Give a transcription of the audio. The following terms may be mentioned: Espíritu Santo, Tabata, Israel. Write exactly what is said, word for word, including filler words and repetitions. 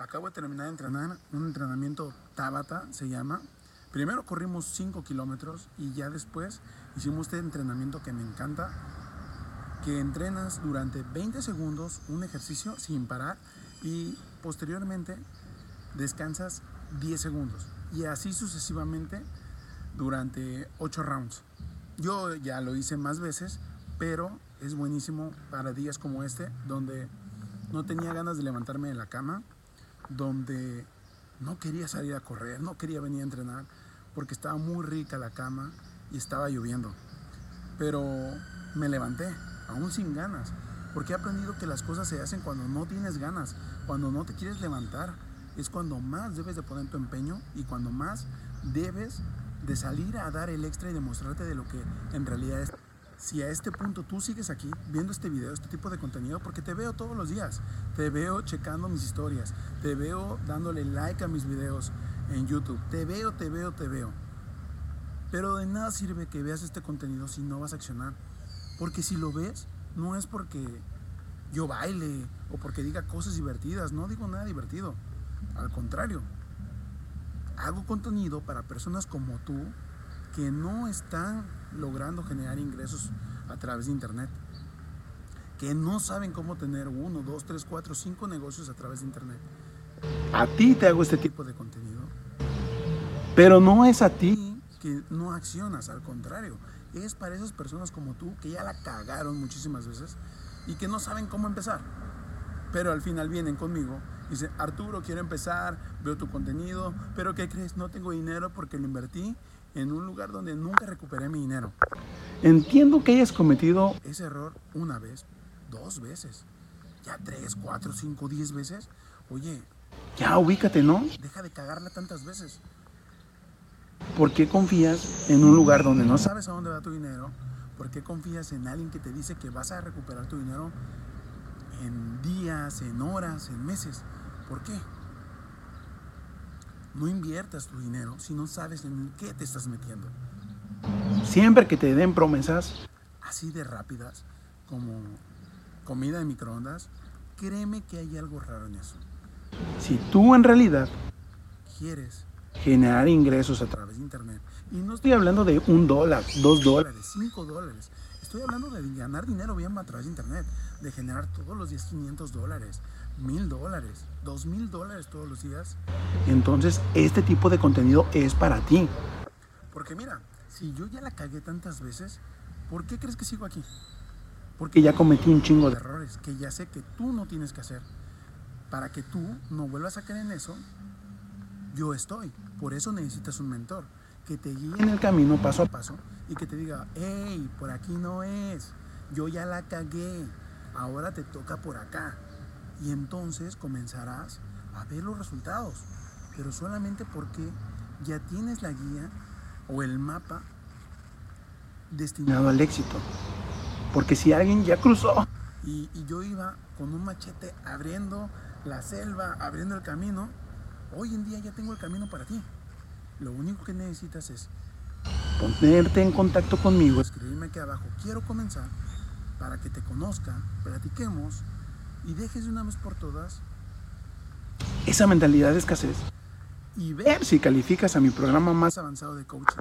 acabo de terminar de entrenar, un entrenamiento Tabata se llama. Primero corrimos cinco kilómetros y ya después hicimos este entrenamiento que me encanta, que entrenas durante veinte segundos un ejercicio sin parar y posteriormente descansas diez segundos y así sucesivamente durante ocho rounds. Yo ya lo hice más veces, pero es buenísimo para días como este, donde no tenía ganas de levantarme de la cama, donde no quería salir a correr, no quería venir a entrenar porque estaba muy rica la cama y estaba lloviendo. Pero me levanté, aún sin ganas, porque he aprendido que las cosas se hacen cuando no tienes ganas, cuando no te quieres levantar. Es cuando más debes de poner tu empeño y cuando más debes de salir a dar el extra y demostrarte de lo que en realidad es. Si a este punto tú sigues aquí viendo este video, este tipo de contenido, porque te veo todos los días, te veo checando mis historias, te veo dándole like a mis videos en YouTube, te veo, te veo, te veo. Pero de nada sirve que veas este contenido si no vas a accionar, porque si lo ves no es porque yo baile o porque diga cosas divertidas, no digo nada divertido, al contrario. Hago contenido para personas como tú que no están logrando generar ingresos a través de internet, que no saben cómo tener uno, dos, tres, cuatro, cinco negocios a través de internet. A ti te hago este tipo de contenido, pero no es a ti que no accionas, al contrario, es para esas personas como tú que ya la cagaron muchísimas veces y que no saben cómo empezar, pero al final vienen conmigo. Dice, Arturo, quiero empezar, veo tu contenido, pero ¿qué crees? No tengo dinero porque lo invertí en un lugar donde nunca recuperé mi dinero. Entiendo que hayas cometido ese error una vez, dos veces, ya tres, cuatro, cinco, diez veces. Oye, ya ubícate, ¿no? Deja de cagarla tantas veces. ¿Por qué confías en un lugar donde no sabes a dónde va tu dinero? ¿Por qué confías en alguien que te dice que vas a recuperar tu dinero en días, en horas, en meses? ¿Por qué? No inviertas tu dinero si no sabes en qué te estás metiendo. Siempre que te den promesas así de rápidas, como comida de microondas, créeme que hay algo raro en eso. Si tú en realidad quieres generar ingresos a través de internet, y no estoy hablando de un dólar, dos dólares, cinco dólares, estoy hablando de ganar dinero bien a través de internet, de generar todos los días quinientos dólares, mil dólares, dos mil dólares todos los días. Entonces este tipo de contenido es para ti, porque mira, si yo ya la cagué tantas veces, ¿por qué crees que sigo aquí? Porque ya cometí un chingo de errores que ya sé que tú no tienes que hacer. Para que tú no vuelvas a caer en eso, yo estoy. Por eso necesitas un mentor que te guíe en el camino paso a paso y que te diga, hey, por aquí no es, yo ya la cagué, ahora te toca por acá. Y entonces comenzarás a ver los resultados, pero solamente porque ya tienes la guía o el mapa destinado al éxito. Porque si alguien ya cruzó y, y yo iba con un machete abriendo la selva, abriendo el camino, hoy en día ya tengo el camino para ti. Lo único que necesitas es ponerte en contacto conmigo, escribirme aquí abajo, quiero comenzar, para que te conozca, platiquemos y dejes de una vez por todas esa mentalidad de escasez y ver si calificas a mi programa más avanzado de coaching.